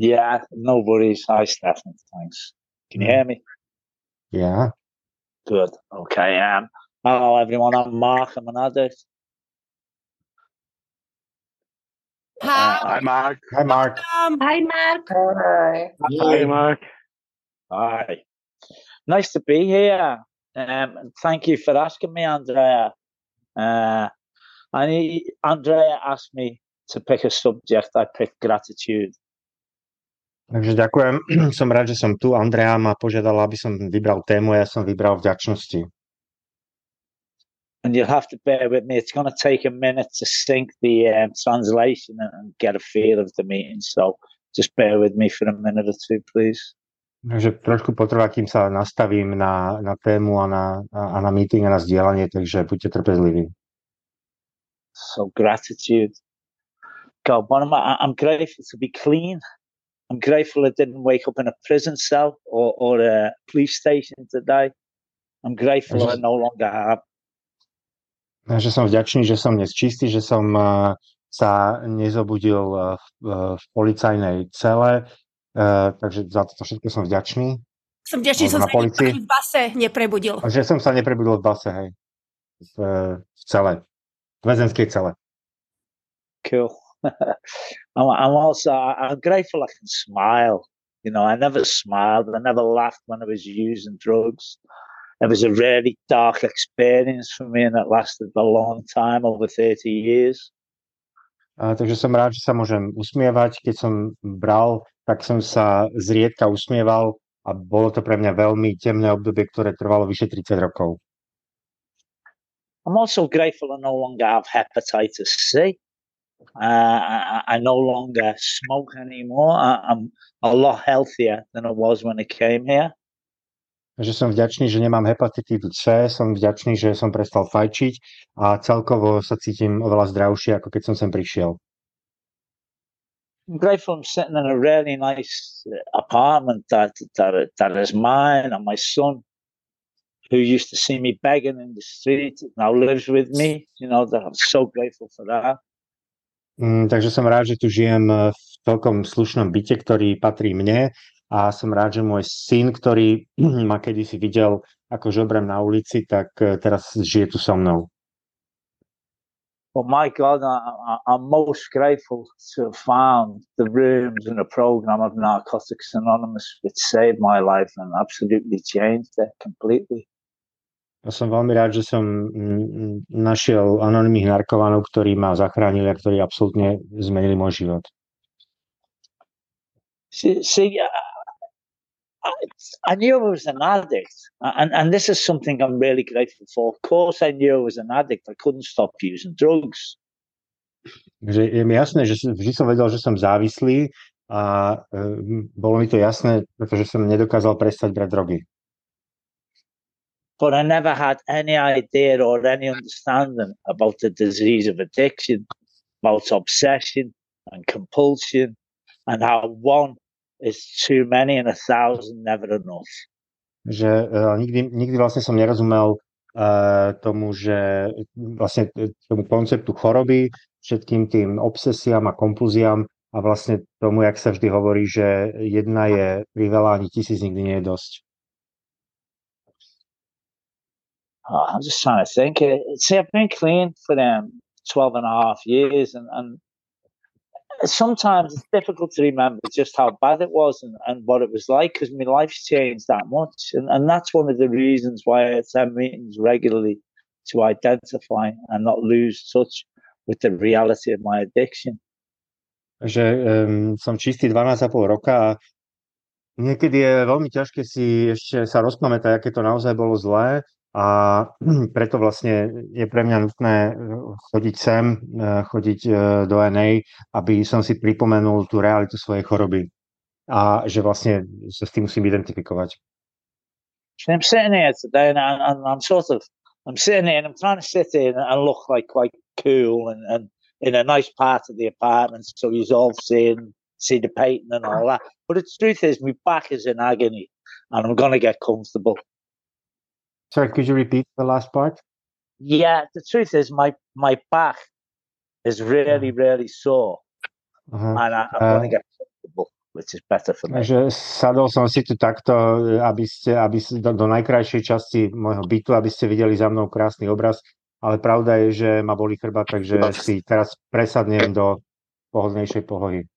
Yeah, no worries. Hi, Stefan. Thanks. Can you hear me? Yeah. Good. Okay. Hello, everyone. I'm Mark. I'm an addict. Hi, Mark. Hi, Mark. Hi, Mark. Hi, Mark. Hi. Nice to be here. And thank you for asking me, Andrea. Andrea asked me to pick a subject. I picked gratitude. Takže ďakujem. Som rád, že som tu. Andrea ma požiadala, aby som vybral tému a ja som vybral vďačnosti. And you'll have to bear with me. It's going to take a minute to sync the translation and get a feel of the meeting. So just bear with me for a minute or two, please. Takže trošku potrvá, kým sa nastavím na tému a na meeting a na zdieľanie, takže buďte trpezliví. So gratitude. God, I'm grateful to be clean. I'm grateful I didn't wake up in a prison cell or a police station today. I'm grateful I no longer have. Že som vďačný, že som dnes čistý, že som sa nezobudil v policajnej cele, takže za to všetko som vďačný. Som vďačný, že som sa v base neprebudil. Že som sa neprebudil v base, hej. V cele. V väzenskej cele. Cool. I'm also grateful I can smile. You know, I never smiled. I never laughed when I was using drugs. It was a really dark experience for me and it lasted a long time, over 30 years. Takže som rád, že sa môžem usmievať. Keď som bral, tak som sa zriedka usmieval a bolo to pre mňa veľmi temné obdobie, ktoré trvalo vyše 30 rokov. I'm also grateful I no longer have hepatitis C. I no longer smoke anymore. I'm a lot healthier than I was when I came here. Takže som vďačný, že nemám hepatitídu C, som vďačný, že som prestal fajčiť a celkovo sa cítim oveľa zdravšie, ako keď som sem prišiel. I'm grateful I'm sitting in a really nice apartment that is mine and my son, who used to see me begging in the street, now lives with me. You know, that I'm so grateful for that. Takže som rád, že tu žijem v celkom slušnom byte, ktorý patrí mne. A som rád, že môj syn, ktorý ma kedysi videl ako žobrem na ulici, tak teraz žije tu so mnou. Oh my God, I'm most grateful to have found the rooms in a program of Narcotics Anonymous, which saved my life and absolutely changed it completely. Ja som veľmi rád, že som našiel anonymných narkovanov, ktorí ma zachránili a ktorí absolútne zmenili môj život. I knew I was an addict, and this is something I'm really grateful for. Of course, I knew I was an addict. I couldn't stop using drugs. Je mi jasné, že vždy som vedel, že som závislý a bolo mi to jasné, pretože som nedokázal prestať brať drogy. But I never had any idea or any understanding about the disease of addiction, about obsession and compulsion, and how one is too many and 1,000 never enough. Že nikdy vlastne som nerozumel tomu, že vlastne tomu konceptu choroby, všetkým tým obsesiám a kompulziám a vlastne tomu, jak sa vždy hovorí, že jedna je priveľa, ani 1000 nikdy nie je dosť. I'm just trying to think. See, I've been clean for 12 and a half years and sometimes it's difficult to remember just how bad it was and what it was like because my life's changed that much. And that's one of the reasons why I attend meetings regularly, to identify and not lose touch with the reality of my addiction. Že som čistý 12,5 roka a niekedy je veľmi ťažké si ešte sa rozpamätať, aké to naozaj bolo zlé. A preto vlastne je pre mňa nutné chodiť sem, chodiť do NA, aby som si pripomenul tú realitu svojej choroby a že vlastne sa s tým musím identifikovať. I'm sitting here today and I'm sitting here and I'm trying to sit here and look like quite cool and in a nice part of the apartment so you all see the painting and all that. But the truth is my back is in agony and I'm going to get comfortable. Sorry, could you repeat the last part? Yeah, the truth is my back is really, really sore. Uh-huh. And I'm going to get comfortable. which is better for me. Že sadol som si tu takto, aby ste do najkrajšej časti môjho bytu, aby ste videli za mnou krásny obraz, ale pravda je, že ma bolí chrbát, takže si teraz presadnem do pohodlnejšej pohory.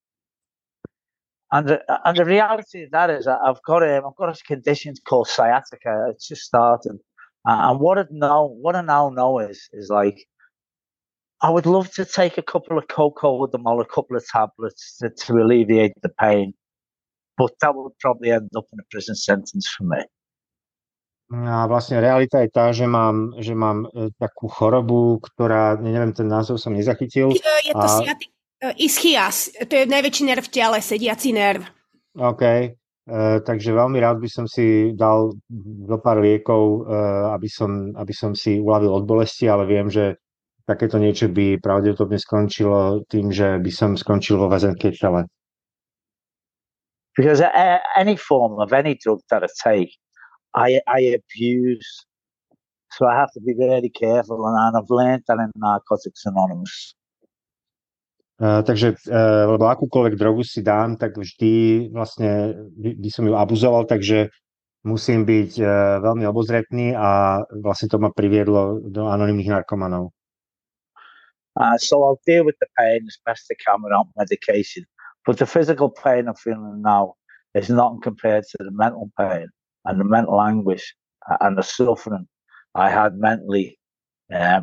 And the reality of that is that I've got a condition called sciatica. It's just starting, and what I now know is like, I would love to take a couple of cocoa with them or a couple of tablets to alleviate the pain, but that would probably end up in a prison sentence for me. A vlastne realita je tá, že mám takú chorobu, ktorá, neviem, ten názov som nezachytil. Je to sciatica. Ischias, to je najväčší nerv v tele, sediaci nerv. OK, takže veľmi rád by som si dal do pár liekov, aby som si uľavil od bolesti, ale viem, že takéto niečo by pravdepodobne skončilo tým, že by som skončil vo väzenskej cele. Because any form of any drug that I take, I abuse. So I have to be very careful, and I've learned that in Narcotics Anonymous. Takže lebo akúkoľvek drogu si dám, tak vždy vlastne by som ju abuzoval, takže musím byť veľmi obozretný a vlastne to ma priviedlo do anonymných narkomanov. So I'll deal with the pain as best I can without medication, but the physical pain I'm feeling now is nothing compared to the mental pain and the mental anguish and the suffering I had mentally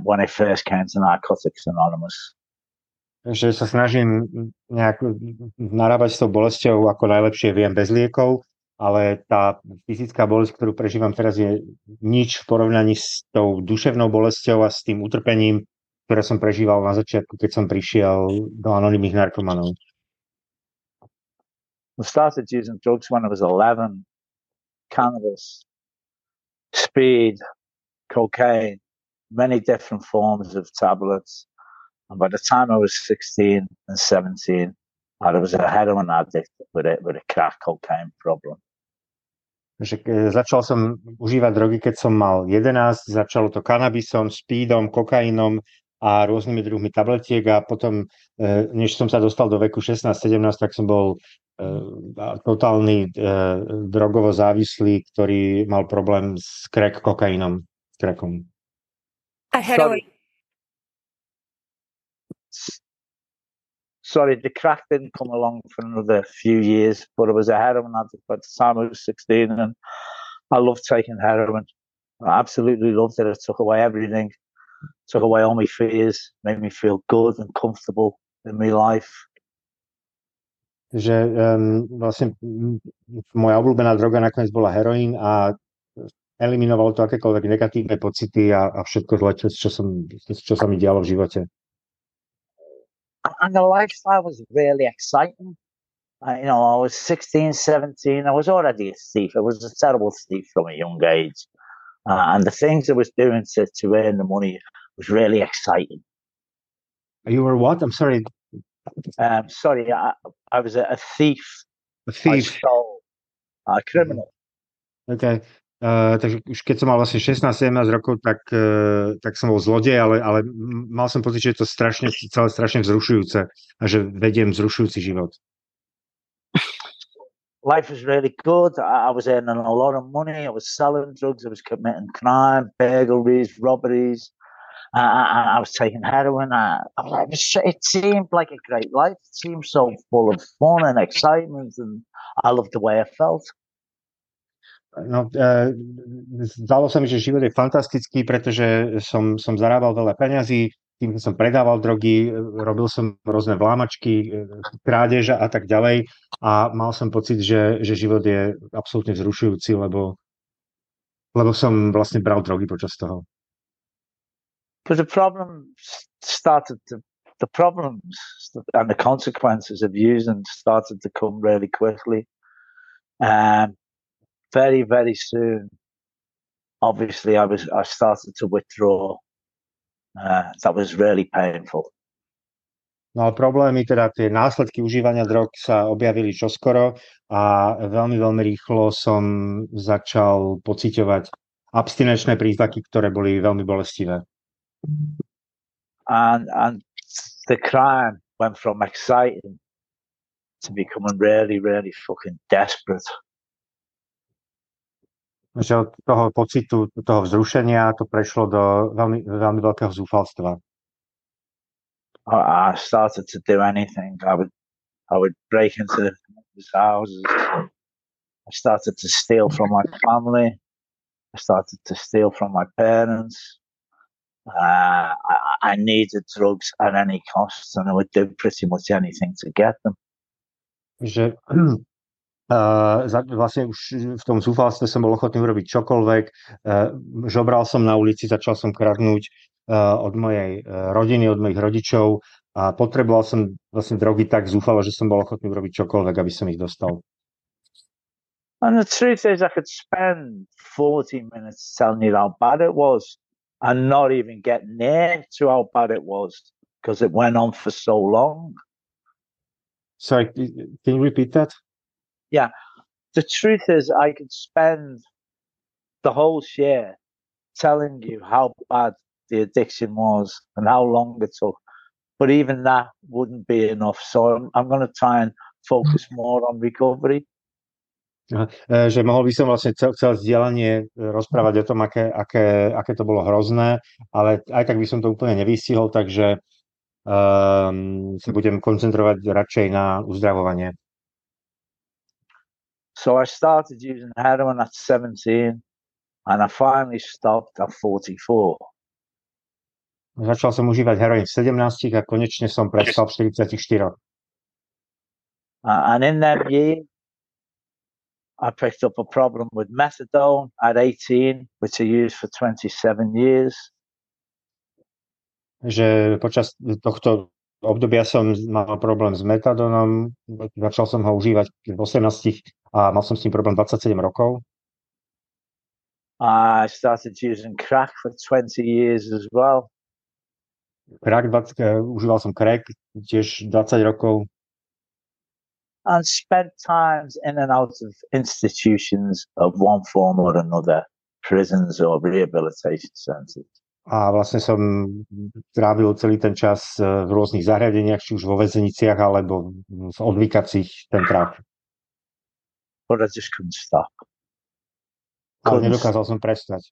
when I first came to Narcotics Anonymous. Že sa snažím nejak narábať s tou bolesťou ako najlepšie viem bez liekov, ale tá fyzická bolesť, ktorú prežívam teraz, je nič v porovnaní s tou duševnou bolesťou a s tým utrpením, ktoré som prežíval na začiatku, keď som prišiel do anonymných narkomanov. I started using drugs when I was 11. Cannabis, speed, cocaine, many different forms of tablets. And by the time I was 16 and 17, I was a heroin addict with a crack cocaine problem. Začal som užívať drogy, keď som mal 11, začalo to kanabisom, speedom, kokainom a rôznymi druhmi tabletiek a potom, než som sa dostal do veku 16-17, tak som bol totálny drogovo závislý, ktorý mal problém s crack kokainom. A heroin. Sorry, the crack didn't come along for another few years, but I was a heroin addict by the time I was 16, and I loved taking heroin. I absolutely loved it. It took away everything, it took away all my fears, made me feel good and comfortable in my life. Že vlastne moja obľúbená droga nakoniec bola heroin a eliminovalo to akékoľvek negatívne pocity a všetko zle, čo sa mi dialo v živote. And the lifestyle was really exciting. I was 16, 17. I was already a thief. I was a terrible thief from a young age. And the things I was doing to earn the money was really exciting. You were what? I'm sorry. I was a thief. A thief. I stole. A criminal. Okay. Takže už keď som mal vlastne 16-17 rokov, tak som bol zlodej, ale mal som pocit, že je to strašne vzrušujúce a že vediem vzrušujúci život. Life was really good. I was earning a lot of money. I was selling drugs. I was committing crime, burglaries, robberies. I was taking heroin. It seemed like a great life. It seemed so full of fun and excitement, and I loved the way I felt. No, zdalo sa mi, že život je fantastický, pretože som zarábal veľa peňazí, tým som predával drogy, robil som rôzne vlámačky, krádež a tak ďalej a mal som pocit, že život je absolútne vzrušujúci, lebo som vlastne bral drogy počas toho. But the problem started to, the problems and the consequences of using started to come really quickly. Very, very soon, obviously, I started to withdraw. That was really painful. No ale problémy, teda tie následky užívania drog sa objavili čoskoro a veľmi, veľmi rýchlo som začal pociťovať abstinenčné príznaky, ktoré boli veľmi bolestivé. And the crime went from exciting to becoming really, really fucking desperate. Že od toho pocitu, toho vzrušenia to prešlo do veľmi, veľmi veľkého zúfalstva. I started to do anything. I would break into people's houses. I started to steal from my family. I started to steal from my parents. I needed drugs at any cost, and I would do pretty much anything to get them. Že vlastne už v tom zúfalstve som bol ochotný urobiť čokoľvek. Žobral som na ulici, začal som kradnúť od mojej rodiny, od mojich rodičov a potreboval som vlastne drogy tak zúfalo, že som bol ochotný urobiť čokoľvek, aby som ich dostal. And the truth is, I could spend 40 minutes telling you how bad it was and not even get near to how bad it was because it went on for so long. Sorry, can you repeat that? Yeah. The truth is, I could spend the whole year telling you how bad the addiction was and how long it took, but even that wouldn't be enough. So I'm going to try and focus more on recovery. Že mohol by som vlastne celé vzdielanie rozprávať o tom, aké to bolo hrozné, ale aj tak by som to úplne nevystihol, takže sa budem koncentrovať radšej na uzdravovanie. So I started using heroin at 17 and I finally stopped at 44. Začal som užívať heroin v 17 a konečne som prestal v 44. And in that year, I picked up a problem with methadone at 18, which I used for 27 years. Že počas tohto obdobia som mal problém s metadonom, začal som ho užívať v 18 a mal som s tým problém 27 rokov. I started using crack for 20 years as well. Užíval som crack tiež 20 rokov. And spent times in and out of institutions of one form or another, prisons or rehabilitation centers. A vlastne som trávil celý ten čas v rôznych zariadeniach, či už vo väzeniciach alebo v odvykacích centrách. But I just couldn't stop. Ale nedokázal som prestať.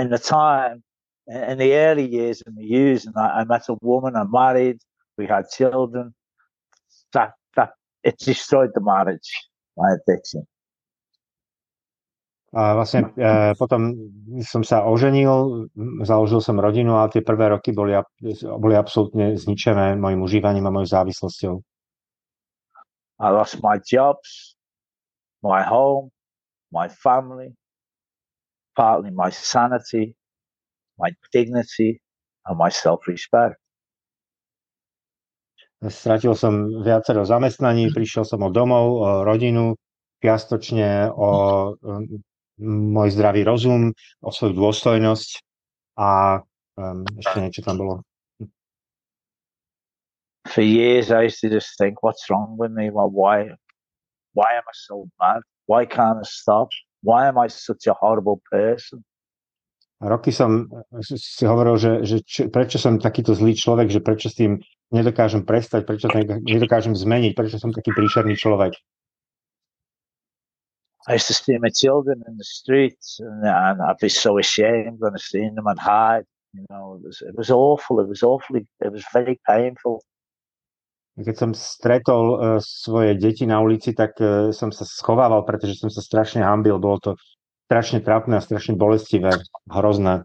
In the time, in the early years of my youth, I met a woman, I married. We had children. That it destroyed the marriage, my addiction. A vlastne potom som sa oženil, založil som rodinu, ale tie prvé roky boli absolútne zničené mojim užívaním a mojou závislosťou. I lost my jobs, my home, my family, partly my sanity, my dignity and my self-respect. Stratil som viacero zamestnaní, prišiel som o domov, o rodinu, piastočne o môj zdravý rozum, o svoju dôstojnosť a ešte niečo tam bolo. For years I used to just think, what's wrong with me? Why am I so mad? Why can't I stop? Why am I such a horrible person? Roky som si hovoril, že prečo som takýto zlý človek, že prečo s tým nedokážem prestať, prečo to nedokážem zmeniť, prečo som taký príšerný človek. I used to see my children in the streets and I'd be so ashamed when I seen them and hide. You know, it was awful, it was very painful. Keď som stretol svoje deti na ulici, tak som sa schovával, pretože som sa strašne hanbil, bolo to strašne trápne a strašne bolestivé, hrozné.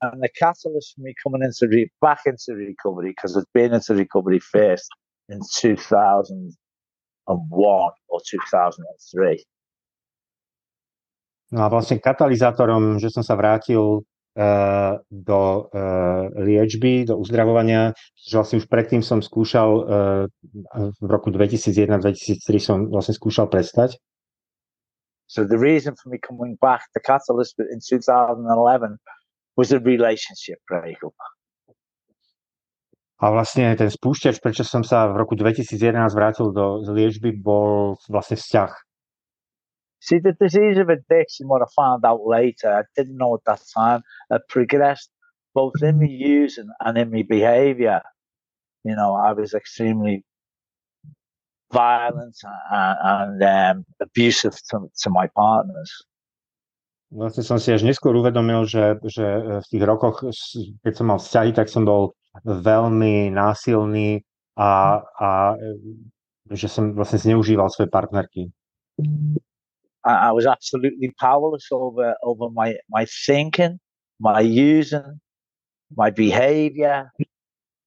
And the catalyst for me coming into back into recovery, because I'd been into recovery first in 2001 or 2003. No a vlastne katalizátorom, že som sa vrátil do liečby, do uzdravovania, že vlastne už predtým som skúšal v roku 2001-2003 som vlastne skúšal prestať. So the reason for me coming back, the catalyst in 2011, was a relationship breakup. A vlastne ten spúšťač, prečo som sa v roku 2011 vrátil do liečby, bol vlastne vzťah. See, the disease of addiction, what I found out later, I didn't know at that time, progressed both in my using and in my behaviour. You know, I was extremely violent and abusive to my partners. Vlastne som si až neskôr uvedomil, že v tých rokoch, keď som mal vzťahy, tak som bol veľmi násilný a že som vlastne zneužíval svoje partnerky. I was absolutely powerless over my thinking, my using, my behavior,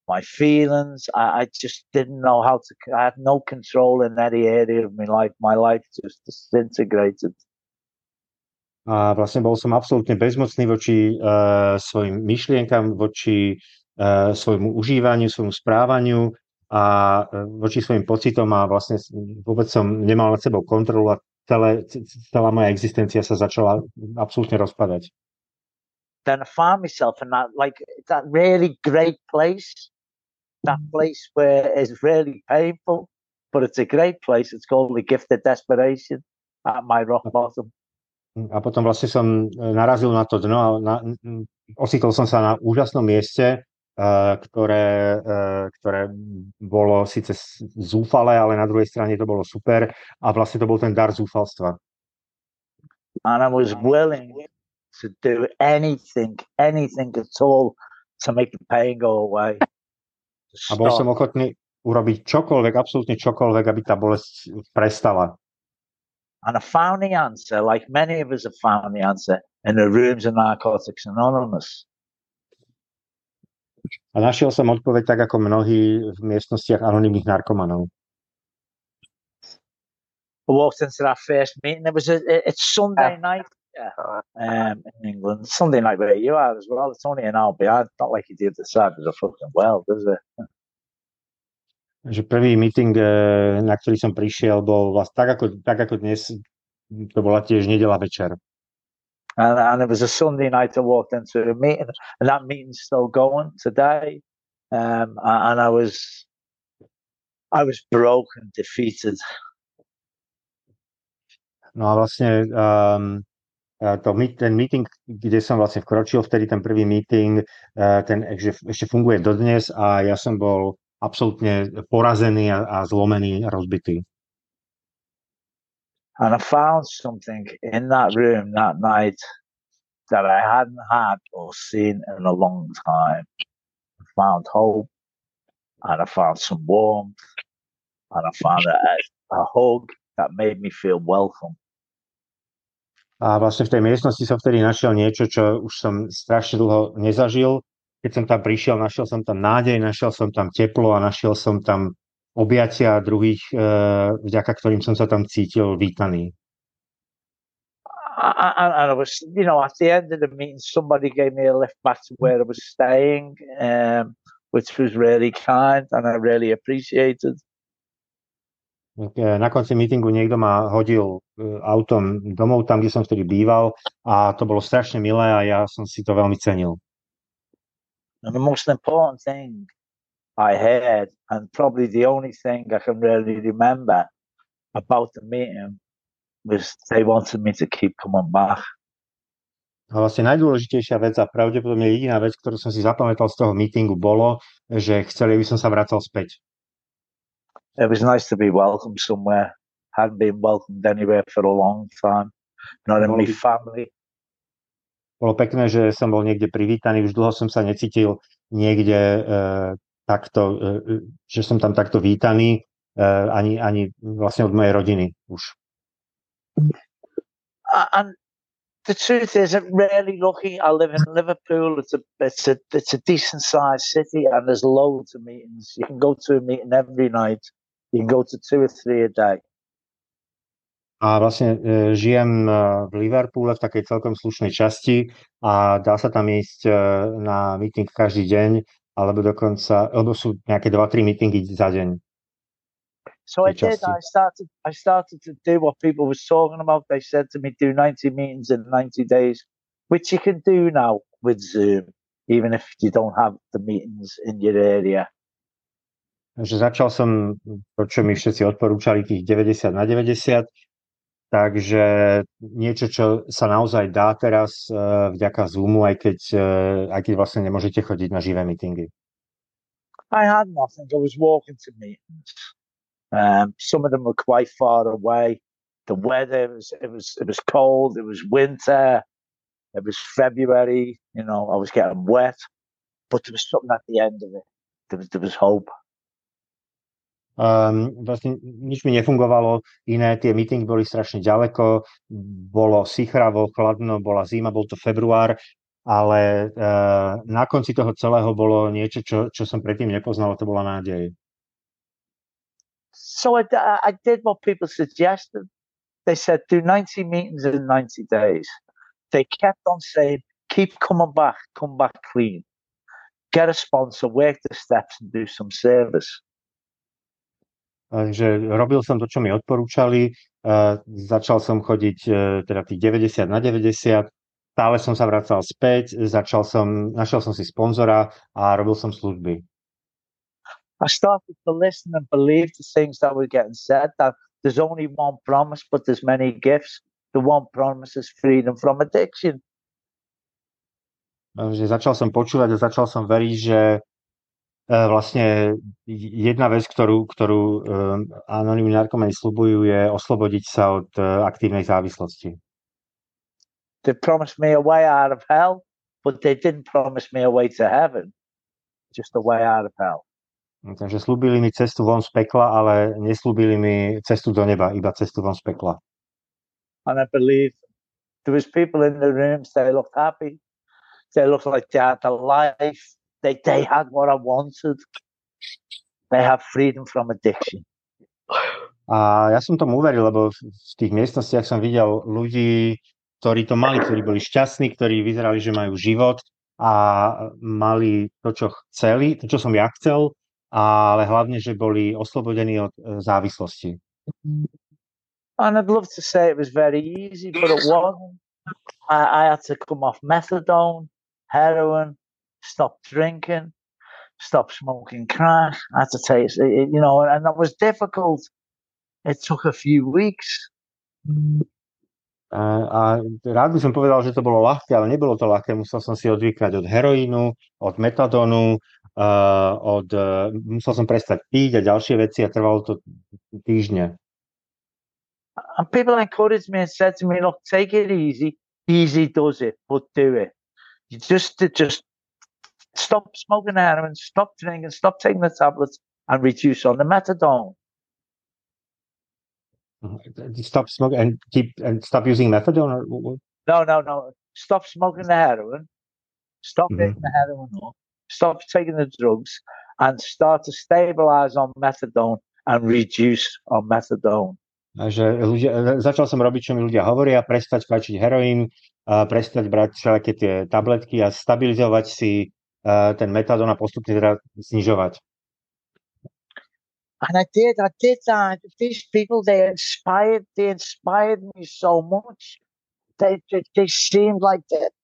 my feelings. I just didn't know how to. I had no control in that area of my life. My life just disintegrated. A vlastne bol som absolútne bezmocný voči svojim myšlienkam, voči svojmu užívaniu, svojmu správaniu a voči svojim pocitom a vlastne vôbec som nemal nad sebou kontrolu a celá moja existencia sa začala absolútne rozpadať. Then I found myself in that really great place. That place where it's really painful, but it's a great place. It's called the gift of desperation at my rock bottom. A potom vlastne som narazil na to dno a osýtol som sa na úžasnom mieste, ktoré bolo síce zúfale, ale na druhej strane to bolo super a vlastne to bol ten dar zúfalstva. And I was willing to do anything at all to make the pain go away. A bol som ochotný urobiť čokoľvek, absolútne čokoľvek, aby tá bolesť prestala. And I found the answer, like many of us have found the answer, in the rooms of Narcotics Anonymous. A našiel som odpoveď tak, ako mnohí v miestnostiach anonymných narkomanov. I walked into that first meeting. It's Sunday night in England. Sunday night where you are as well. It's only an hour behind. It's not like you did the side of the fucking world, is it? Že prvý meeting, na ktorý som prišiel, bol vlastne tak ako dnes, to bola tiež nedeľa večer. And it was a Sunday night I walked into a meeting, and that meeting's still going today. And I was broke and defeated. No a vlastne ten meeting, kde som vlastne vkročil, vtedy ten prvý meeting, ten ešte funguje dodnes a ja som bol absolútne porazený a zlomený a rozbitý. And I found something in that room that night that I hadn't had or seen in a long time. I found hope, and I found some warmth, and I found a hug that made me feel welcome. A vlastne v tej miestnosti som vtedy našiel niečo, čo už som strašne dlho nezažil. Keď som tam prišiel, našiel som tam nádej, našiel som tam teplo a našiel som tam objatia druhých, vďaka ktorým som sa tam cítil vítaný. And I was, you know, at the end of the meeting, somebody gave me a lift back to where I was staying, which was really kind and I really appreciated. Na konci meetingu niekto ma hodil autom domov, tam, kde som vtedy býval a to bolo strašne milé a ja som si to veľmi cenil. And the most important thing I heard, and probably the only thing I can really remember about the meeting, was they wanted me to keep coming back. A vlastne najdôležitejšia vec a pravdepodobne jediná vec, ktorú som si zapamätal z toho meetingu, bolo, že chceli by som sa vracal späť. It was nice to be welcomed somewhere. Hadn't been welcomed anywhere for a long time. Not in my family. Bolo pekné, že som bol niekde privítaný, už dlho som sa necítil niekde takto, že som tam takto vítaný, ani vlastne od mojej rodiny už. And the truth is, I'm really lucky. I live in Liverpool. It's a decent sized city and there's loads of meetings. You can go to a meeting every night. You can go to 2 or 3 a day. A vlastne žijem v Liverpoole v takej celkom slušnej časti a dá sa tam ísť na meeting každý deň, alebo dokonca, alebo sú nejaké 2-3 meetingy za deň. So I started to do what people was talking about. They said to me, do 90 meetings in 90 days, which you can do now with Zoom, even if you don't have the meetings in your area. Začal som to, čo mi všetci odporúčali, tých 90 na 90, Takže niečo, čo sa naozaj dá teraz vďaka Zoomu, aj keď vlastne nemôžete chodiť na živé meetingy. I had nothing. I was walking to meetings. Some of them were quite far away. The weather, it was cold. It was winter. It was February. You know, I was getting wet. But there was something at the end of it. There was hope. Vlastne nič mi nefungovalo iné, tie meetingy boli strašne ďaleko, bolo sichravo, chladno, bola zima, bol to február, ale na konci toho celého bolo niečo, čo som predtým nepoznal, to bola nádej. So I did what people suggested. They said do 90 meetings in 90 days. They kept on saying keep coming back, come back clean. Get a sponsor, work the steps and do some service. Takže robil som to, čo mi odporúčali, začal som chodiť teda tých 90/90, stále som sa vracal späť, našiel som si sponzora a robil som služby. I started to listen and believe the things that were getting said, that there's only one promise, but there's many gifts. The one promise is freedom from addiction. Takže začal som počúvať a začal som veriť, že vlastne jedna vec, ktorú anonymní narkomani sľubujú, je oslobodiť sa od aktívnej závislosti. They promised me a way out of hell, but they didn't promise me a way to heaven. Just a way out of hell. Takže sľúbili mi cestu von z pekla, ale nesľúbili mi cestu do neba, iba cestu von z pekla. And I believe there was people in the rooms, they looked happy. They looked like they had a life. They had what I wanted. They have freedom from addiction. A ja som tomu uveril, lebo v tých miestnostiach som videl ľudí, ktorí to mali, ktorí boli šťastní, ktorí vyzerali, že majú život a mali to, čo chceli, to, čo som ja chcel, ale hlavne, že boli oslobodení od závislosti. And I'd love to say it was very easy, but it wasn't. I had to come off methadone, heroin, stop drinking, stop smoking crack. I had to take, you know, and that was difficult. It took a few weeks. A rád by som povedal, že to bolo ľahké, ale nebolo to ľahké. Musel som si odvykať od heroínu, od metadonu, musel som prestať piť a ďalšie veci a trvalo to týždne. And people encouraged me and said to me, look, take it easy. Easy does it, but do it. You just stop smoking heroin, stop drinking, stop taking the tablets and reduce on the methadone. Stop smoking and stop using methadone? Or... No. Stop smoking the heroin, stop taking the heroin up, stop taking the drugs and start to stabilize on methadone and reduce on methadone. Že začal som robiť, čo mi ľudia hovoria, prestať fajčiť heroín, prestať brať všelaké tie tabletky a stabilizovať si ten metadón a postupne teda znižovať. And I did that. These people, they inspired me so much. They seemed like that.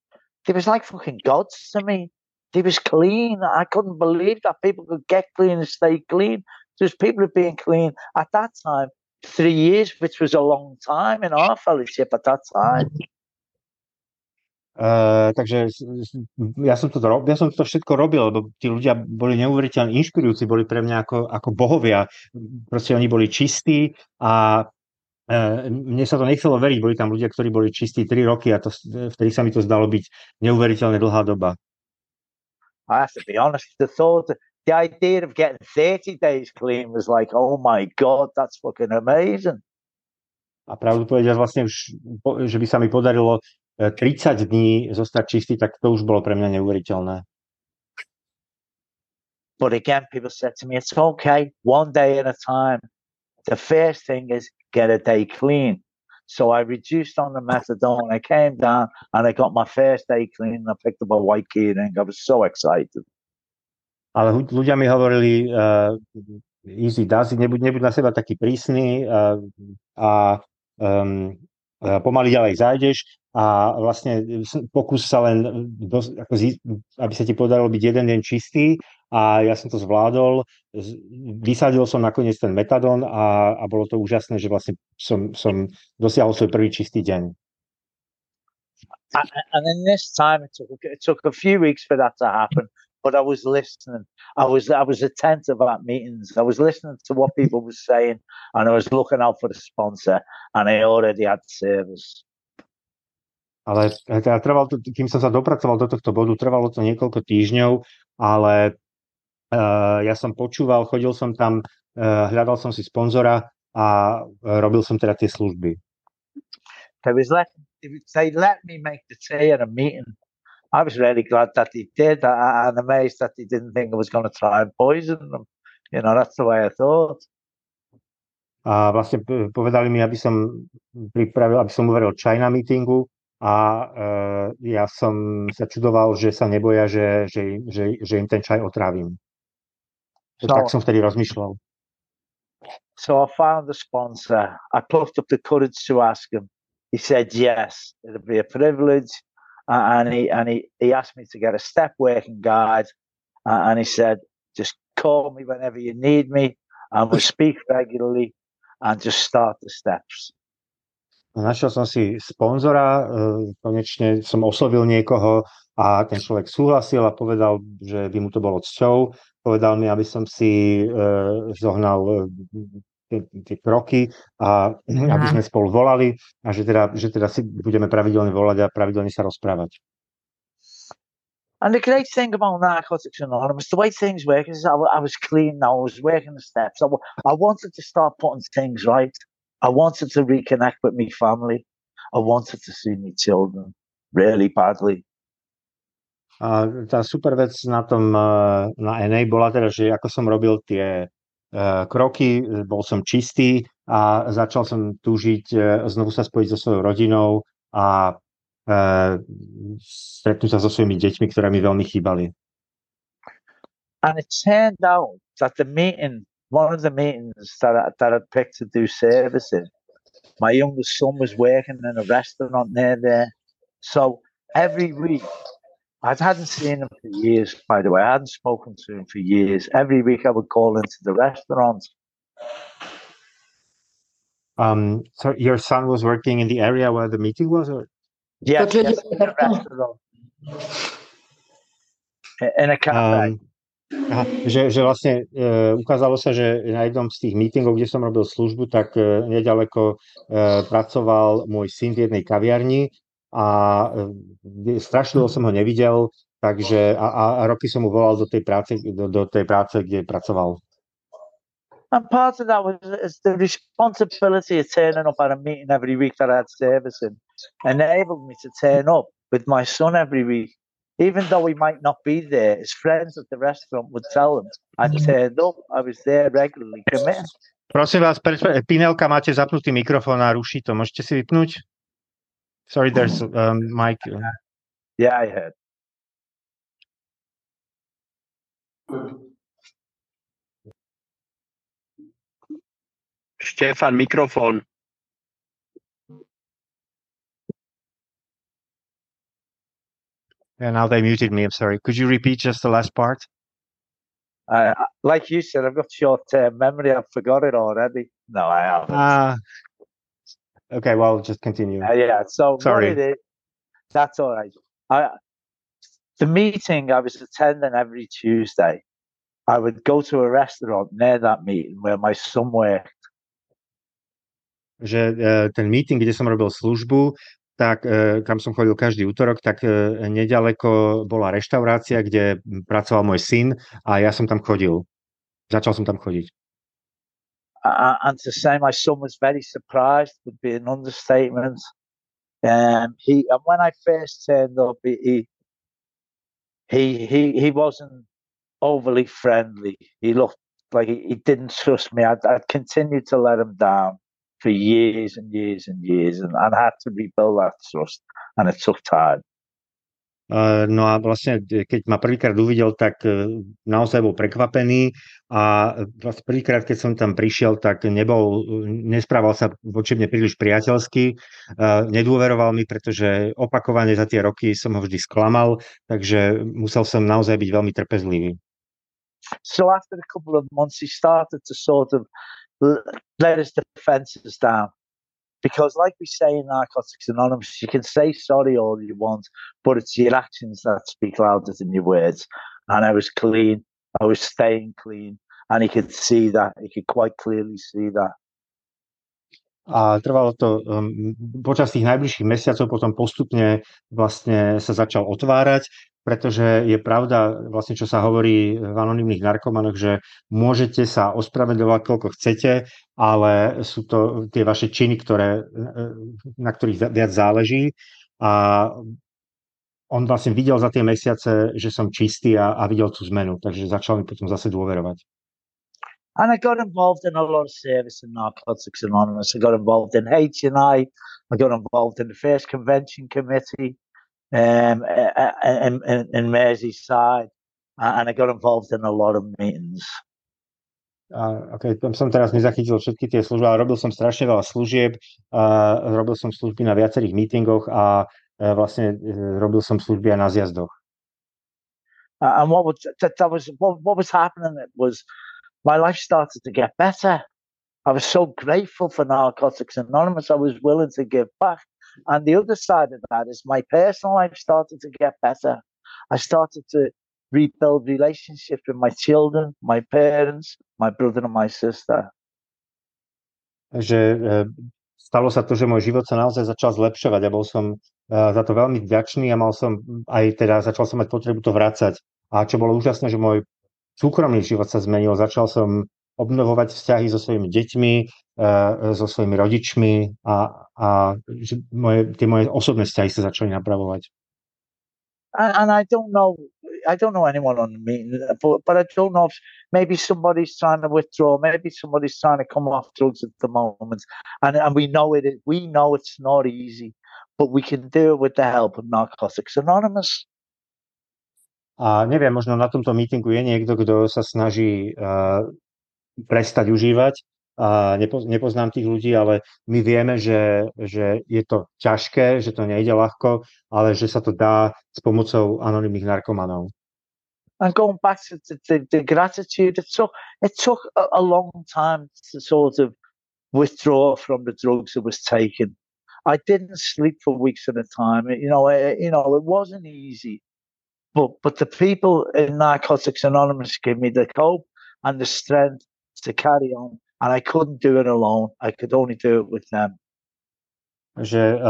They was like fucking gods to me. They was clean. I couldn't believe that people could get clean and stay clean. There's people being clean at that time. 3 years, which was a long time in our fellowship at that time. Takže ja som to všetko robil, lebo tí ľudia boli neuveriteľne inšpirujúci, boli pre mňa ako bohovia. Proste oni boli čistí a mne sa to nechcelo veriť. Boli tam ľudia, ktorí boli čistí 3 roky a vtedy sa mi to zdalo byť neuveriteľne dlhá doba. I have to be honest, the idea of getting 30 days clean was like, oh my God, that's fucking amazing. A pravdu povedať, vlastne už, že by sa mi podarilo 30 dní zostať čistý, tak to už bolo pre mňa neuveriteľné. But again, people said to me, it's okay, one day at a time. The first thing is get a day clean. So I reduced on the methadone, I came down and I got my first day clean and I picked up a white key ring. I was so excited. Ale ľudia mi hovorili, easy does it, nebuď na seba taký prísny a pomaly ďalej zájdeš a vlastne pokus sa len, aby sa ti podarilo byť jeden deň čistý a ja som to zvládol. Vysadil som nakoniec ten metadón a bolo to úžasné, že vlastne som dosiahol svoj prvý čistý deň. And then this time it took a few weeks for that to happen, but I was listening. I was attentive at meetings. I was listening to what people were saying, and I was looking out for the sponsor, and I already had service. Ale teda trvalo to, kým som sa dopracoval do tohto bodu, trvalo to niekoľko týždňov, ale ja som počúval, chodil som tam, hľadal som si sponzora a robil som teda tie služby. They let me make the tea at a meeting. I was really glad that they did, and amazed that they didn't think I was going to try and poison them. You know, that's the way I thought. A vlastne povedali mi, aby som pripravil, aby som uveril čaj na meetingu, a ja som sa čudoval, že sa neboja, že im ten čaj otrávim. Tak som vtedy rozmýšľal. So I found the sponsor. I plucked up the courage to ask him. He said yes, it'd be a privilege, and he asked me to get a step working guide, and he said just call me whenever you need me, and we'll speak regularly, and just start the steps. Našiel som si sponzora, konečne som oslovil niekoho a ten človek súhlasil a povedal, že by mu to bolo cťou. Povedal mi, aby som si zohnal tie kroky a aby sme spolu volali a že teda si budeme pravidelne volať a pravidelne sa rozprávať. And the great thing about Narcotics Anonymous, the way things work is I was clean now, I was working the steps. I wanted to start putting things right. I wanted to reconnect with my family. I wanted to see my children really badly. A tá super vec na tom na NA bola teda, že ako som robil tie kroky, bol som čistý a začal som túžiť znovu sa spojiť so svojou rodinou a stretnúť sa so svojimi deťmi, ktoré mi veľmi chýbali. And it turned out that the meeting, one of the meetings that I picked to do service in, my youngest son was working in a restaurant near there. So every week, I hadn't seen him for years, by the way. I hadn't spoken to him for years. Every week I would call into the restaurant. So your son was working in the area where the meeting was? Or? Yes, in a restaurant. In a cafe. Že vlastne ukázalo sa, že na jednom z tých meetingov, kde som robil službu, tak nedaleko pracoval môj syn v jednej kaviarni, a strašne som ho nevidel, takže a roky som mu volal do tej práce, kde pracoval. And part of that was the responsibility of turning up at a meeting every week that I had servicing enabled me to turn up with my son every week, even though he might not be there. His friends at the restaurant would tell him I turned up, I was there regularly. Prosím vás, Pinelka, máte zapnutý mikrofón a ruší to, môžete si vypnúť? Sorry, there's mic. Yeah, I heard. Stefan, microphone. Yeah, now they muted me. I'm sorry. Could you repeat just the last part? Like you said, I've got short-term memory. I forgot it already. No, I haven't. Okay, well, just continue. So sorry. That's all right. The meeting I was attending every Tuesday, I would go to a restaurant near that meeting where my son worked. Že ten meeting, kde som robil službu, tak kam som chodil každý útorok, tak nedaleko bola reštaurácia, kde pracoval môj syn a ja som tam chodil. Začal som tam chodiť. And to say my son was very surprised would be an understatement. And when I first turned up, he wasn't overly friendly. He looked like he didn't trust me. I'd continued to let him down for years and years and years, and I had to rebuild that trust, and it took time. No a vlastne, keď ma prvýkrát uvidel, tak naozaj bol prekvapený a vlastne prvýkrát, keď som tam prišiel, tak nesprával sa voči mne príliš priateľsky, nedôveroval mi, pretože opakovane za tie roky som ho vždy sklamal, takže musel som naozaj byť veľmi trpezlivý. So after a couple of months, he started to sort of let his defenses down. Because like we say in Narcotics Anonymous, you can say sorry all you want, but it's your actions that speak louder than your words. And I was clean. I was staying clean. And he could see that. He could quite clearly see that. A trvalo to, počas tých najbližších mesiacov potom postupne vlastne sa začal otvárať, pretože je pravda, vlastne čo sa hovorí v anonymných narkomanoch, že môžete sa ospravedľovať koľko chcete, ale sú to tie vaše činy, ktoré, na ktorých viac záleží. A on vlastne videl za tie mesiace, že som čistý a videl tú zmenu, takže začal mi potom zase dôverovať. And I got involved in a lot of service in Narcotics Anonymous. I got involved in HNI. I got involved in the first convention committee in Merseyside. And I got involved in a lot of meetings. Okay, tam som teraz nezachytil všetky tie služby, ale robil som strašne veľa služieb. Robil som služby na viacerých meetingoch a vlastne robil som služby aj na zjazdoch. And what was happening was... My life started to get better. I was so grateful for Narcotics Anonymous. I was willing to give back. And the other side of that is my personal life started to get better. I started to rebuild relationships with my children, my parents, my brother and my sister. Takže stalo sa to, že môj život sa naozaj začal zlepšovať. Ja bol som za to veľmi vďačný a mal som aj teda začal som mať potrebu to vracať. A čo bolo úžasné, že môj súkromný život sa zmenil. Začal som obnovovať vzťahy so svojimi deťmi, so svojimi rodičmi a tie moje osobné vzťahy sa začali napravovať. And I don't know anyone on the meeting, but I don't know if maybe somebody's trying to withdraw, maybe somebody's trying to come off drugs at the moment. And we know it's not easy, but we can do it with the help of Narcotics Anonymous. A neviem, možno na tomto meetingu je niekto, kto sa snaží prestať užívať. Nepoznám tých ľudí, ale my vieme, že je to ťažké, že to nejde ľahko, ale že sa to dá s pomocou anonymných narkomanov. And going back to the gratitude, it took a long time to sort of withdraw from the drugs that was taken. I didn't sleep for weeks at a time. You know, it wasn't easy. But the people in Narcotics Anonymous gave me the hope and the strength to carry on. And I couldn't do it alone. I could only do it with them. Že,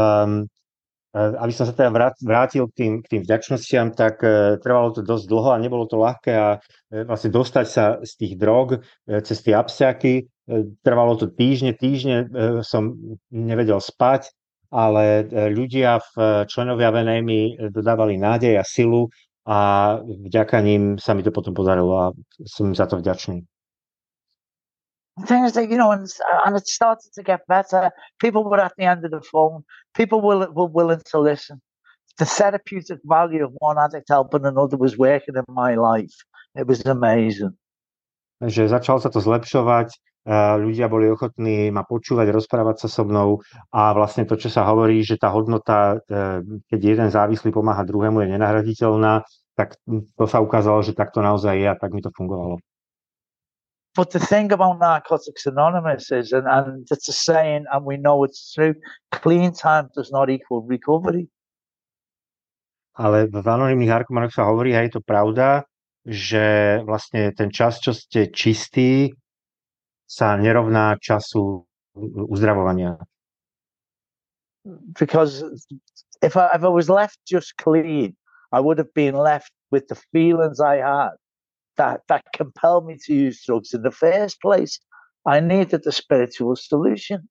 aby som sa teda vrátil k tým vďačnostiam, tak trvalo to dosť dlho a nebolo to ľahké. A vlastne dostať sa z tých drog cez tie abstiaky, trvalo to týždne. Som nevedel spať, ale ľudia, členovia VNA mi dodávali nádej a silu. A vďaka ním sa mi to potom podarilo a som za to vďačný. The thing is that, you know, and it started to get better. People were at the end of the phone. People were willing to listen. The therapeutic value of one addict helping another was working in my life. It was amazing. Takže začalo sa to zlepšovať. Ľudia boli ochotní ma počúvať, rozprávať sa so mnou a vlastne to, čo sa hovorí, že tá hodnota, keď jeden závislý pomáha druhému, je nenahraditeľná, tak to sa ukázalo, že tak to naozaj je a tak mi to fungovalo. But the thing about Narcotics Anonymous is, and it's a saying, and we know it's true, clean time does not equal recovery. Ale v anonymných narkomanoch sa hovorí, a je to pravda, že vlastne ten čas, čo ste čistí, sa nerovná času uzdravovania. Because if I was left just clean, I would have been left with the feelings I had that compelled me to use drugs in the first place. I needed the spiritual solution.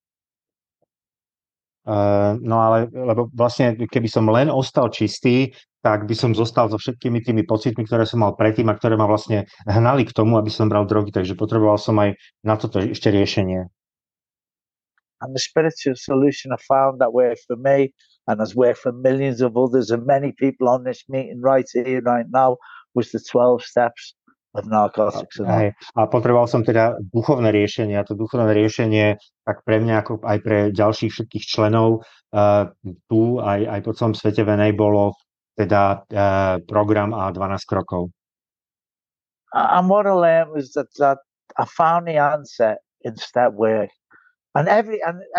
No ale vlastne, keby som len ostal čistý, tak by som zostal so všetkými tými pocitmi, ktoré som mal predtým a ktoré ma vlastne hnali k tomu, aby som bral drogy. Takže potreboval som aj na toto ešte riešenie. And the spiritual solution I found that worked for me and has worked for millions of others and many people on this meeting right here, right now, was the 12 steps of Narcotics Anonymous. A potreboval som teda duchovné riešenie. A to duchovné riešenie, tak pre mňa, ako aj pre ďalších všetkých členov, tu aj po celom svete venej bolo teda program a 12 krokov. I what I learned was that I found the answer in step work. And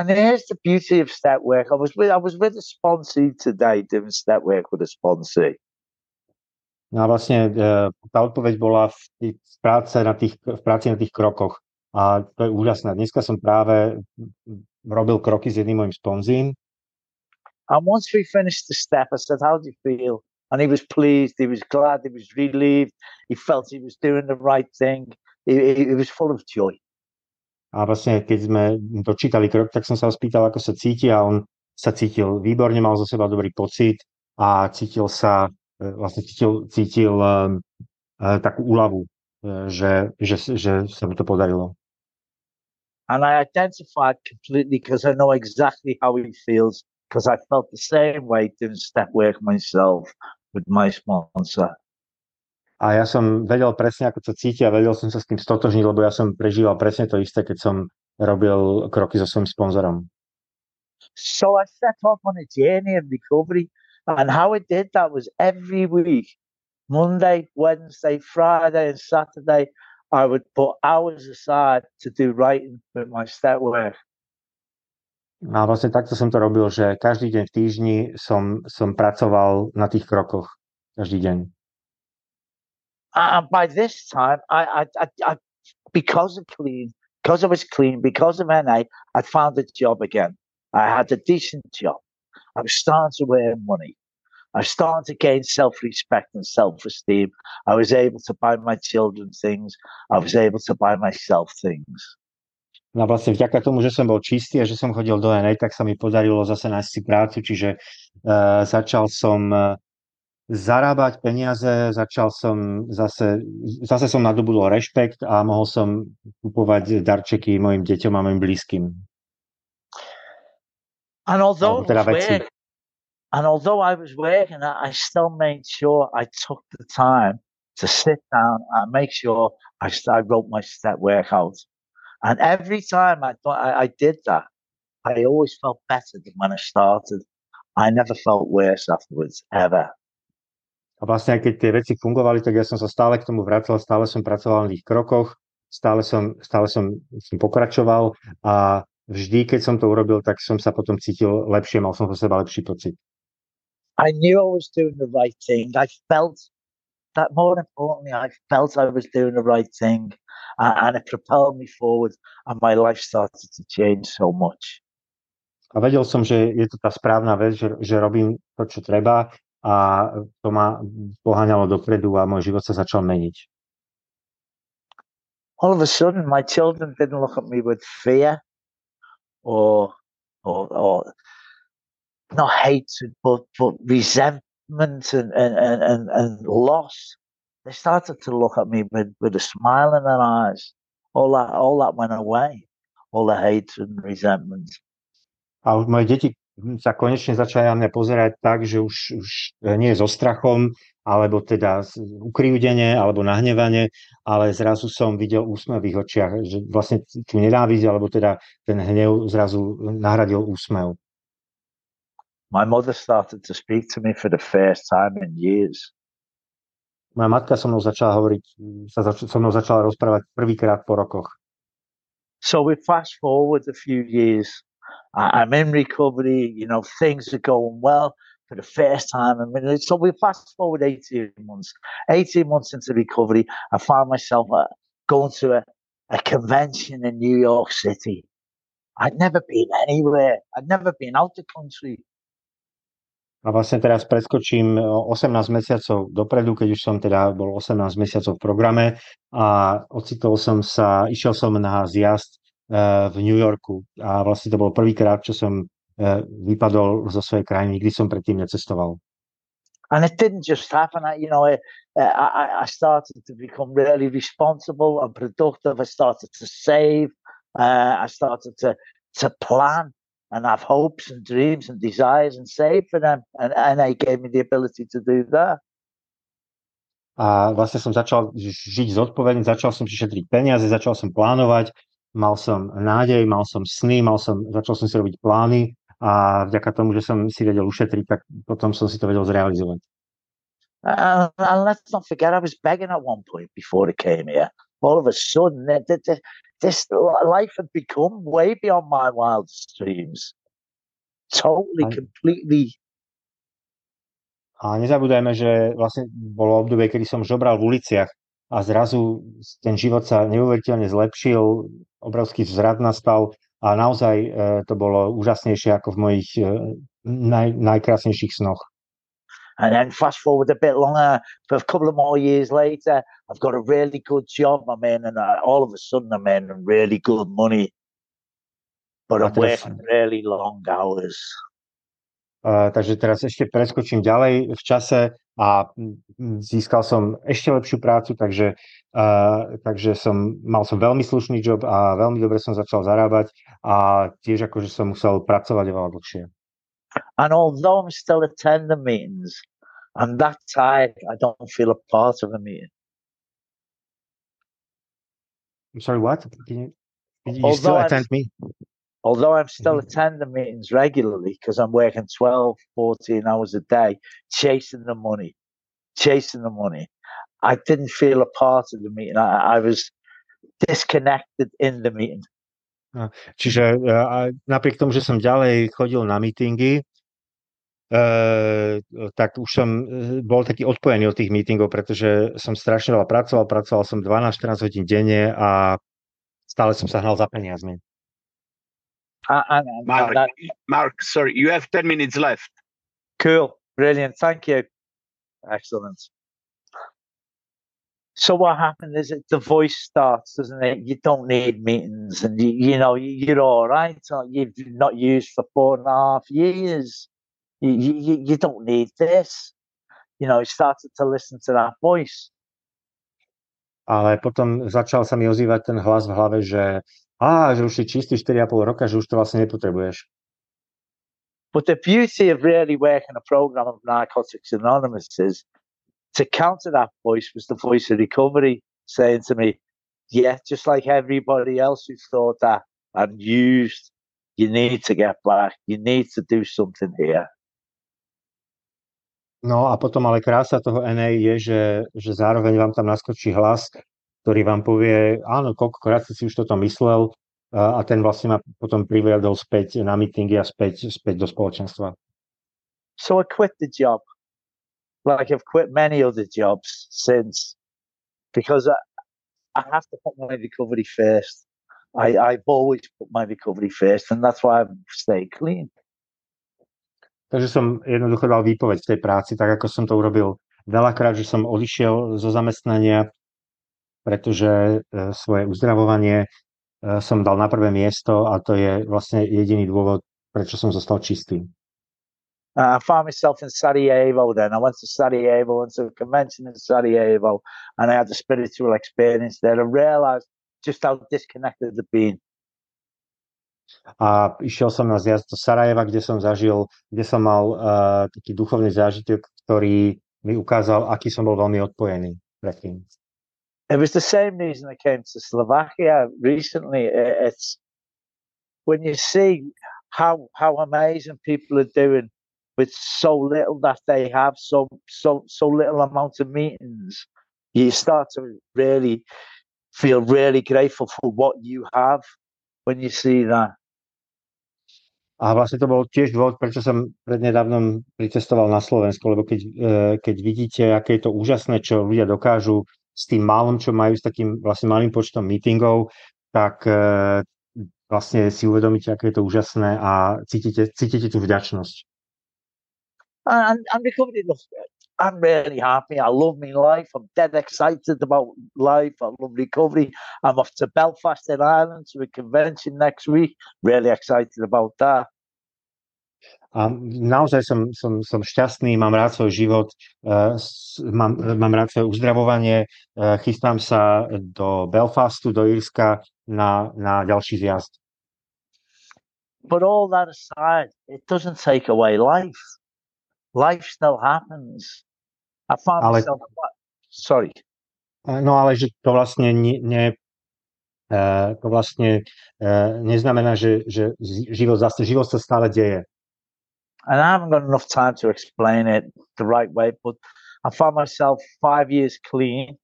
here's the beauty of step work. I was with a sponsee today doing step work with a sponsee. No a vlastne tá odpoveď bola v práci na tých krokoch. A to je úžasné. Dneska som práve robil kroky s jedným mojím sponzím. And once we finished the step, I said, how do you feel? And he was pleased, he was glad, he was relieved, he felt he was doing the right thing. He was full of joy. A vlastne, keď sme dočítali krok, tak som sa ho spýtal, ako sa cíti, a on sa cítil výborne, mal zo seba dobrý pocit a cítil takú úľavu, že sa mu to podarilo. And I identified completely because I know exactly how he feels, because I felt the same way doing step work myself with my sponsor. A ja som vedel presne, ako to cíti, a vedel som sa s tým stotožniť, lebo ja som prežíval presne to isté, keď som robil kroky so svojím sponzorom. So I set off on a journey of recovery, and how I did that was every week, Monday, Wednesday, Friday and Saturday, I would put hours aside to do writing with my step work. A vlastne takto som to robil, že každý deň v týždni som pracoval na tých krokoch. Každý deň. And by this time, I because I was clean, because of NA, I found a job again. I had a decent job. I was starting to earn money. I started to gain self-respect and self-esteem. I was able to buy my children things. I was able to buy myself things. No vlastne vďaka tomu, že som bol čistý a že som chodil do NA, tak sa mi podarilo zase nájsť si prácu, čiže začal som zarábať peniaze, zase som nadobudol rešpekt a mohol som kupovať darčeky mojim deťom a mojim blízkym. And although I was working, I still made sure I took the time to sit down and make sure I wrote my step workout. And every time I did that, I always felt better than when I started. I never felt worse afterwards, ever. A vlastne, keď tie veci fungovali, tak ja som sa stále k tomu vracal, stále som pracoval na tých krokoch, stále som pokračoval a vždy, keď som to urobil, tak som sa potom cítil lepšie, mal som po seba lepší pocit. I knew I was doing the right thing. I felt that, more importantly, I felt I was doing the right thing, and it propelled me forward, and my life started to change so much. A vedel som, že je to tá správna vec, že robím to, čo treba, a to ma poháňalo dopredu a môj život sa začal meniť. All of a sudden, my children didn't look at me with fear or not hatred, but resentment. And loss. They started to look at me with a smile in their eyes. All that went away. All the hatred and resentment. A už moje deti sa konečne začali na mňa pozerať tak, že už nie so strachom, alebo teda ukriúdenie, alebo nahnevanie, ale zrazu som videl úsmev v ich očiach, že vlastne tú nenávisť, alebo teda ten hnev zrazu nahradil úsmev. My mother started to speak to me for the first time in years. Moja matka so mnou začala rozprávať prvýkrát po rokoch. So we fast forward a few years. I'm in recovery, you know, things are going well for the first time. I mean, so we fast forward 18 months. 18 months into recovery, I found myself going to a convention in New York City. I'd never been anywhere. I'd never been out the country. A vlastne teraz preskočím 18 mesiacov dopredu, keď už som teda bol 18 mesiacov v programe a išiel som na zjazd v New Yorku a vlastne to bol prvýkrát, čo som vypadol zo svojej krajiny, nikdy som predtým necestoval. And it didn't just happen, you know, I started to become really responsible and productive, I started to save, I started to plan. And have hopes and dreams and desires and save for them. And they gave me the ability to do that. A vlastne som začal žiť zodpovedne, začal som šetriť peniaze, začal som plánovať, mal som nádej, mal som sny, začal som si robiť plány a vďaka tomu, že som si vedel ušetriť, tak potom som si to vedel zrealizovať. And let's not forget, I was begging at one point before I came here. All of a sudden, this life had become way beyond my wildest dreams. Totally, completely. A nezabúdajme, že vlastne bolo obdobie, kedy som žobral v uliciach a zrazu ten život sa neuveriteľne zlepšil, obrovský vzrat nastal a naozaj to bolo úžasnejšie ako v mojich najkrásnejších snoch. And then fast forward a bit longer, for a couple of more years later, I've got a really good job I'm in, and all of a sudden I'm in really good money. But I'm working really long hours. Takže teraz ešte preskočím ďalej v čase a získal som ešte lepšiu prácu, takže mal som veľmi slušný job a veľmi dobre som začal zarábať a tiež akože som musel pracovať veľa dlhšie. And although I'm still attending meetings, I'm that tired, I don't feel a part of a meeting. I'm sorry, what? You still attend me? Although I'm still attending meetings regularly because I'm working 12, 14 hours a day, chasing the money. I didn't feel a part of the meeting. I was disconnected in the meeting. Čiže napriek tomu, že som ďalej chodil na meetingy, tak už som bol taký odpojený od tých meetingov, pretože som strašne veľa pracoval som 12-14 hodín denne a stále som sa hnal za peniazmi. Mark, sorry, you have 10 minutes left. Cool, brilliant, thank you. Excellent. So what happened is the voice starts, doesn't it? You don't need meetings and, you're all right. You've not used for 4.5 years. You don't need this. It started to listen to that voice. Ale potom začal sa mi ozývať ten hlas v hlave, že už si čistý 4,5 roka, že už to vlastne nepotrebuješ. But the beauty of really working a program of Narcotics Anonymous is to counter that voice was the voice of recovery saying to me, yeah, just like everybody else who thought that and used, you need to get back, you need to do something here. No a potom ale krása toho NA je, že zároveň vám tam naskočí hlas, ktorý vám povie, áno, koľkokrát si už toto myslel a ten vlastne ma potom priviedol späť na meetingy a späť do spoločenstva. So I quit the job. Like I've quit many other jobs since, because I have to put my recovery first. I've always put my recovery first, and that's why I've stayed clean. Takže som jednoducho dal výpoveď v tej práci, tak ako som to urobil veľakrát, že som odišiel zo zamestnania, pretože svoje uzdravovanie som dal na prvé miesto a to je vlastne jediný dôvod, prečo som zostal čistý. I found myself in Sarajevo then. I went to Sarajevo, went to a convention in Sarajevo, and I had a spiritual experience there. I realized just how disconnected I'd been. A išiel som na zjazd do Sarajeva, kde som mal taký duchovný zážitok, ktorý mi ukázal, aký som bol veľmi odpojený predtým. It was the same reason I came to Slovakia recently. It's when you see how amazing people are doing with so little that they have, so little amount of meetings, you start to really feel really grateful for what you have when you see that. A vlastne to bol tiež dôvod, prečo som prednedávnom pricestoval na Slovensko, lebo keď vidíte, aké je to úžasné, čo ľudia dokážu s tým málom, čo majú, s takým vlastne malým počtom meetingov, tak vlastne si uvedomíte, aké je to úžasné a cítite tú vďačnosť. And recovery, I'm really happy. I love my life. I'm dead excited about life. I love recovery. I'm off to Belfast in Ireland to a convention next week. Really excited about that. Naozaj som šťastný, mám rád svoj život, mám rád svoje uzdravovanie. Chystám sa do Belfastu, do Írska na ďalší zjazd. But all that aside, it doesn't take away life. Life still happens. I found myself... Sorry. No ale že to vlastne neznamená, že život sa stále deje. And I haven't got enough time to explain it the right way, but I found myself 5 years clean.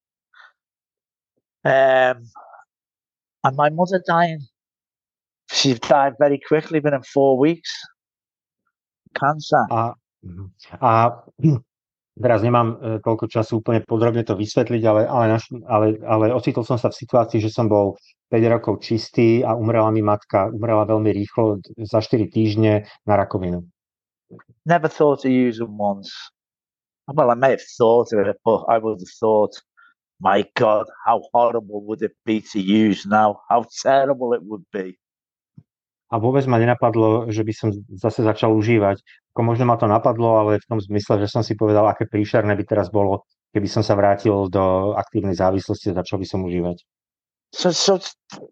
And my mother dying. She died very quickly, within 4 weeks. Cancer. A teraz nemám toľko času úplne podrobne to vysvetliť, ale ocitol som sa v situácii, že som bol 5 rokov čistý a umrela mi matka. Umrela veľmi rýchlo, za 4 týždne na rakovinu. Never thought of using once. Well, I may have thought of it, but I would have thought, my God, how horrible would it be to use now? How terrible it would be. A vôbec ma nenapadlo, že by som zase začal užívať. Ako možno ma to napadlo, ale v tom zmysle, že som si povedal, aké príšerné by teraz bolo, keby som sa vrátil do aktívnej závislosti a začal by som užívať. So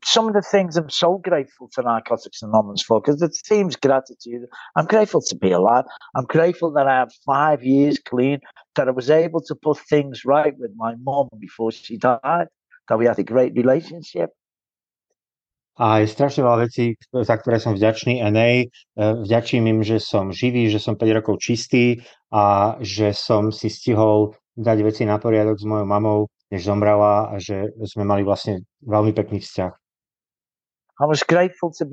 some of the things I'm so grateful to Narcotics Anonymous for, because the theme's gratitude. I'm grateful to be alive. I'm grateful that I have 5 years clean, that I was able to put things right with my mom before she died, that we had a great relationship. A je strašne veľa vecí, za ktoré som vďačný NA. Vďačím im, že som živý, že som 5 rokov čistý a že som si stihol dať veci na poriadok s mojou mamou, než zomrela, a že sme mali vlastne veľmi pekný vzťah. I was grateful to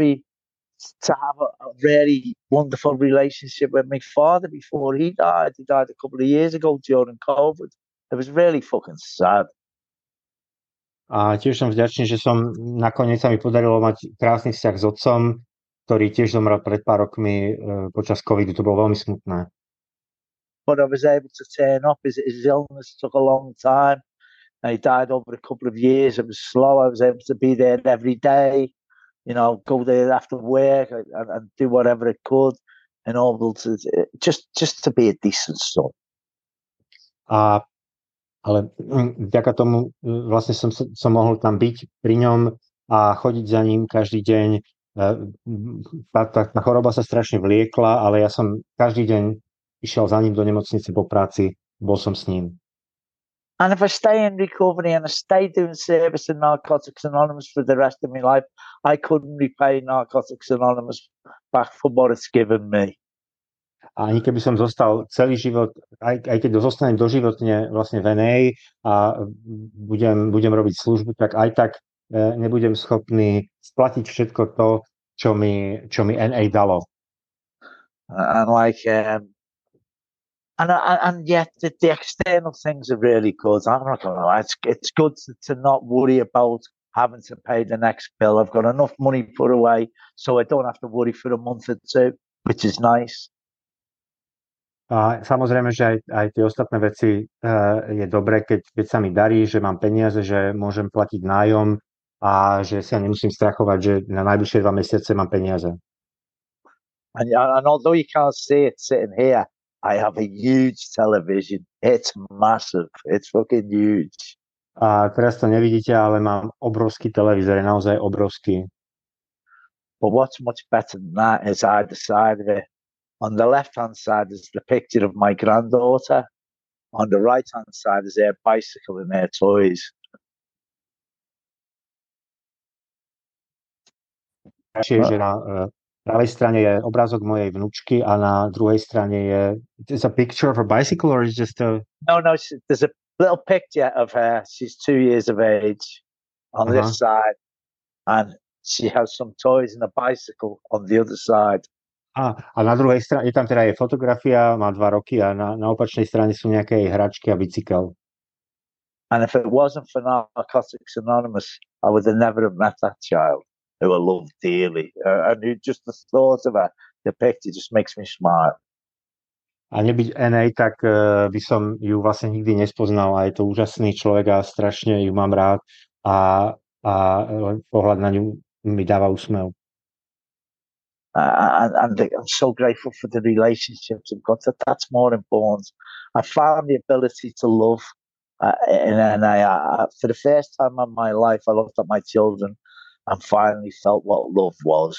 have a really wonderful relationship with my father before he died. He died a couple of years ago during COVID. It was really fucking sad. A tiež som vďačný, že som nakoniec sa mi podarilo mať krásny vzťah s otcom, ktorý tiež zomrel pred pár rokmi počas covidu. To bolo veľmi smutné. But I was able to turn up. His illness took a long time. And he died over a couple of years. It was slow. I was able to be there every day, you know, go there after work and do whatever I could in order to just to be a decent son. Ale vďaka tomu vlastne som mohol tam byť pri ňom a chodiť za ním každý deň. Tá choroba sa strašne vliekla, ale ja som každý deň išiel za ním do nemocnice po práci, bol som s ním. And if I stay in recovery and I stay doing service in Narcotics Anonymous for the rest of my life, I couldn't repay Narcotics Anonymous back for what it's given me. A ani keby som zostal celý život, aj keď zostanem doživotne vlastne v NA a budem robiť službu, tak aj tak nebudem schopný splatiť všetko to, čo mi NA dalo. And like... And yet the external things are really good. I'm not going to lie. It's good to not worry about having to pay the next bill. I've got enough money put away, so I don't have to worry for a month or two, which is nice. A samozrejme, že aj tie ostatné veci je dobré, keď sa mi darí, že mám peniaze, že môžem platiť nájom a že sa nemusím strachovať, že na najbližšie 2 mesiace mám peniaze. And although you can't see it sitting here, I have a huge television. It's massive. It's fucking huge. A teraz to nevidíte, ale mám obrovský televízor, je naozaj obrovský. But what's much better than that is either side of it. On the left-hand side is the picture of my granddaughter. On the right-hand side is their bicycle and their toys. Čiže na pravej strane je obrázok mojej vnúčky a na druhej strane je... Is a picture of her bicycle or is just a... No, there's a little picture of her. She's 2 years of age on this side and she has some toys and a bicycle on the other side. A na druhej strane, je tam teda jej fotografia, má 2 roky a na opačnej strane sú nejaké hračky a bicykel. And if it wasn't for Narcotics Anonymous, I would have never have met that child. Who I love dearly, and who just the thought of her, the picture just makes me smile. A nebyť NA, tak by som ju vlastne nikdy nespoznal a je to úžasný človek a strašne ju mám rád a pohľad na ňu mi dáva úsmev. And I'm so grateful for the relationships I've got. That's more important. I found the ability to love in NA. For the first time in my life, I looked at my children. And finally felt what love was.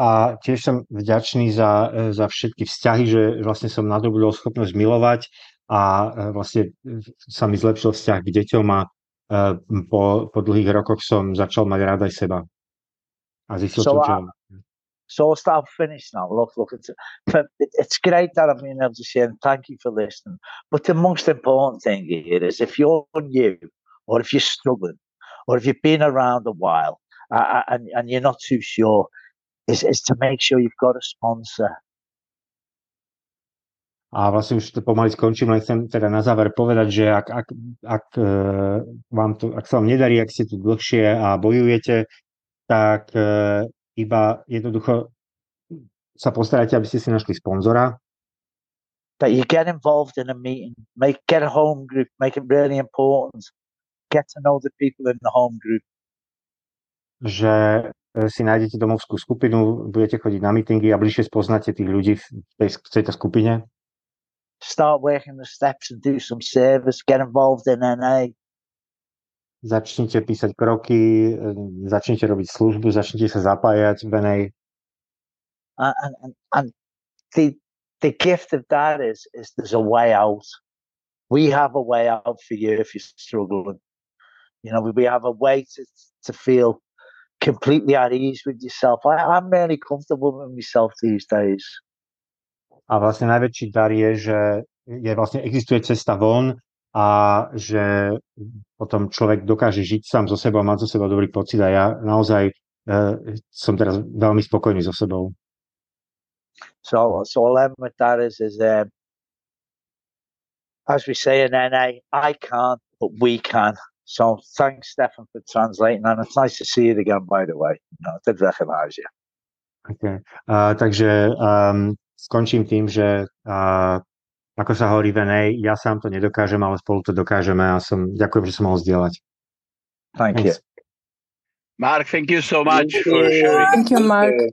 A tiež som vďačný za všetky vzťahy, že vlastne som nadobudol schopnosť milovať a vlastne sa mi zlepšil vzťah k deťom a po dlhých rokoch som začal mať rád aj seba. A zistil som, čo... So I'll finish now. Look, it's great that I'm being able to say, and thank you for listening. But the most important thing here is if you're new, or if you're struggling, or if you've been around a while and you're not too sure, is to make sure you've got a sponsor. A vlastne už to pomaly skončím, len chcem teda na záver povedať, že ak sa vám nedarí, ak ste tu dlhšie a bojujete, tak iba jednoducho sa postarajte, aby ste si našli sponzora. That you get involved in a meeting, get a home group, make it really important. Get to know the people in the home group. Že si nájdete domovskú skupinu, budete chodiť na meetingy a bližšie spoznáte tých ľudí v tejto skupine. Start working the steps and do some service, get involved in NA. Začnite písať kroky, začnite robiť službu, začnite sa zapájať v NA. And the gift of that is there's a way out. We have a way out for you if you're struggling. You know, we have a way to feel completely at ease with yourself. I'm really comfortable with myself these days. A vlastne najväčší dar je, že vlastne existuje cesta von a že potom človek dokáže žiť sám so sebou a mať so sebou dobrý pocit a ja naozaj som teraz veľmi spokojný so sebou. So all I'm with that is as we say in NA, I can't, but we can. So thanks, Stefan, for translating, and it's nice to see you again, by the way. No, I did recognize you. Okay. Takže skončím tým, že ako sa hovorí v NA, ja sám to nedokážem, ale spolu to dokážeme a ďakujem, že som mohol zdieľať. Thank you. Mark, thank you so much for sharing. Thank you, Mark.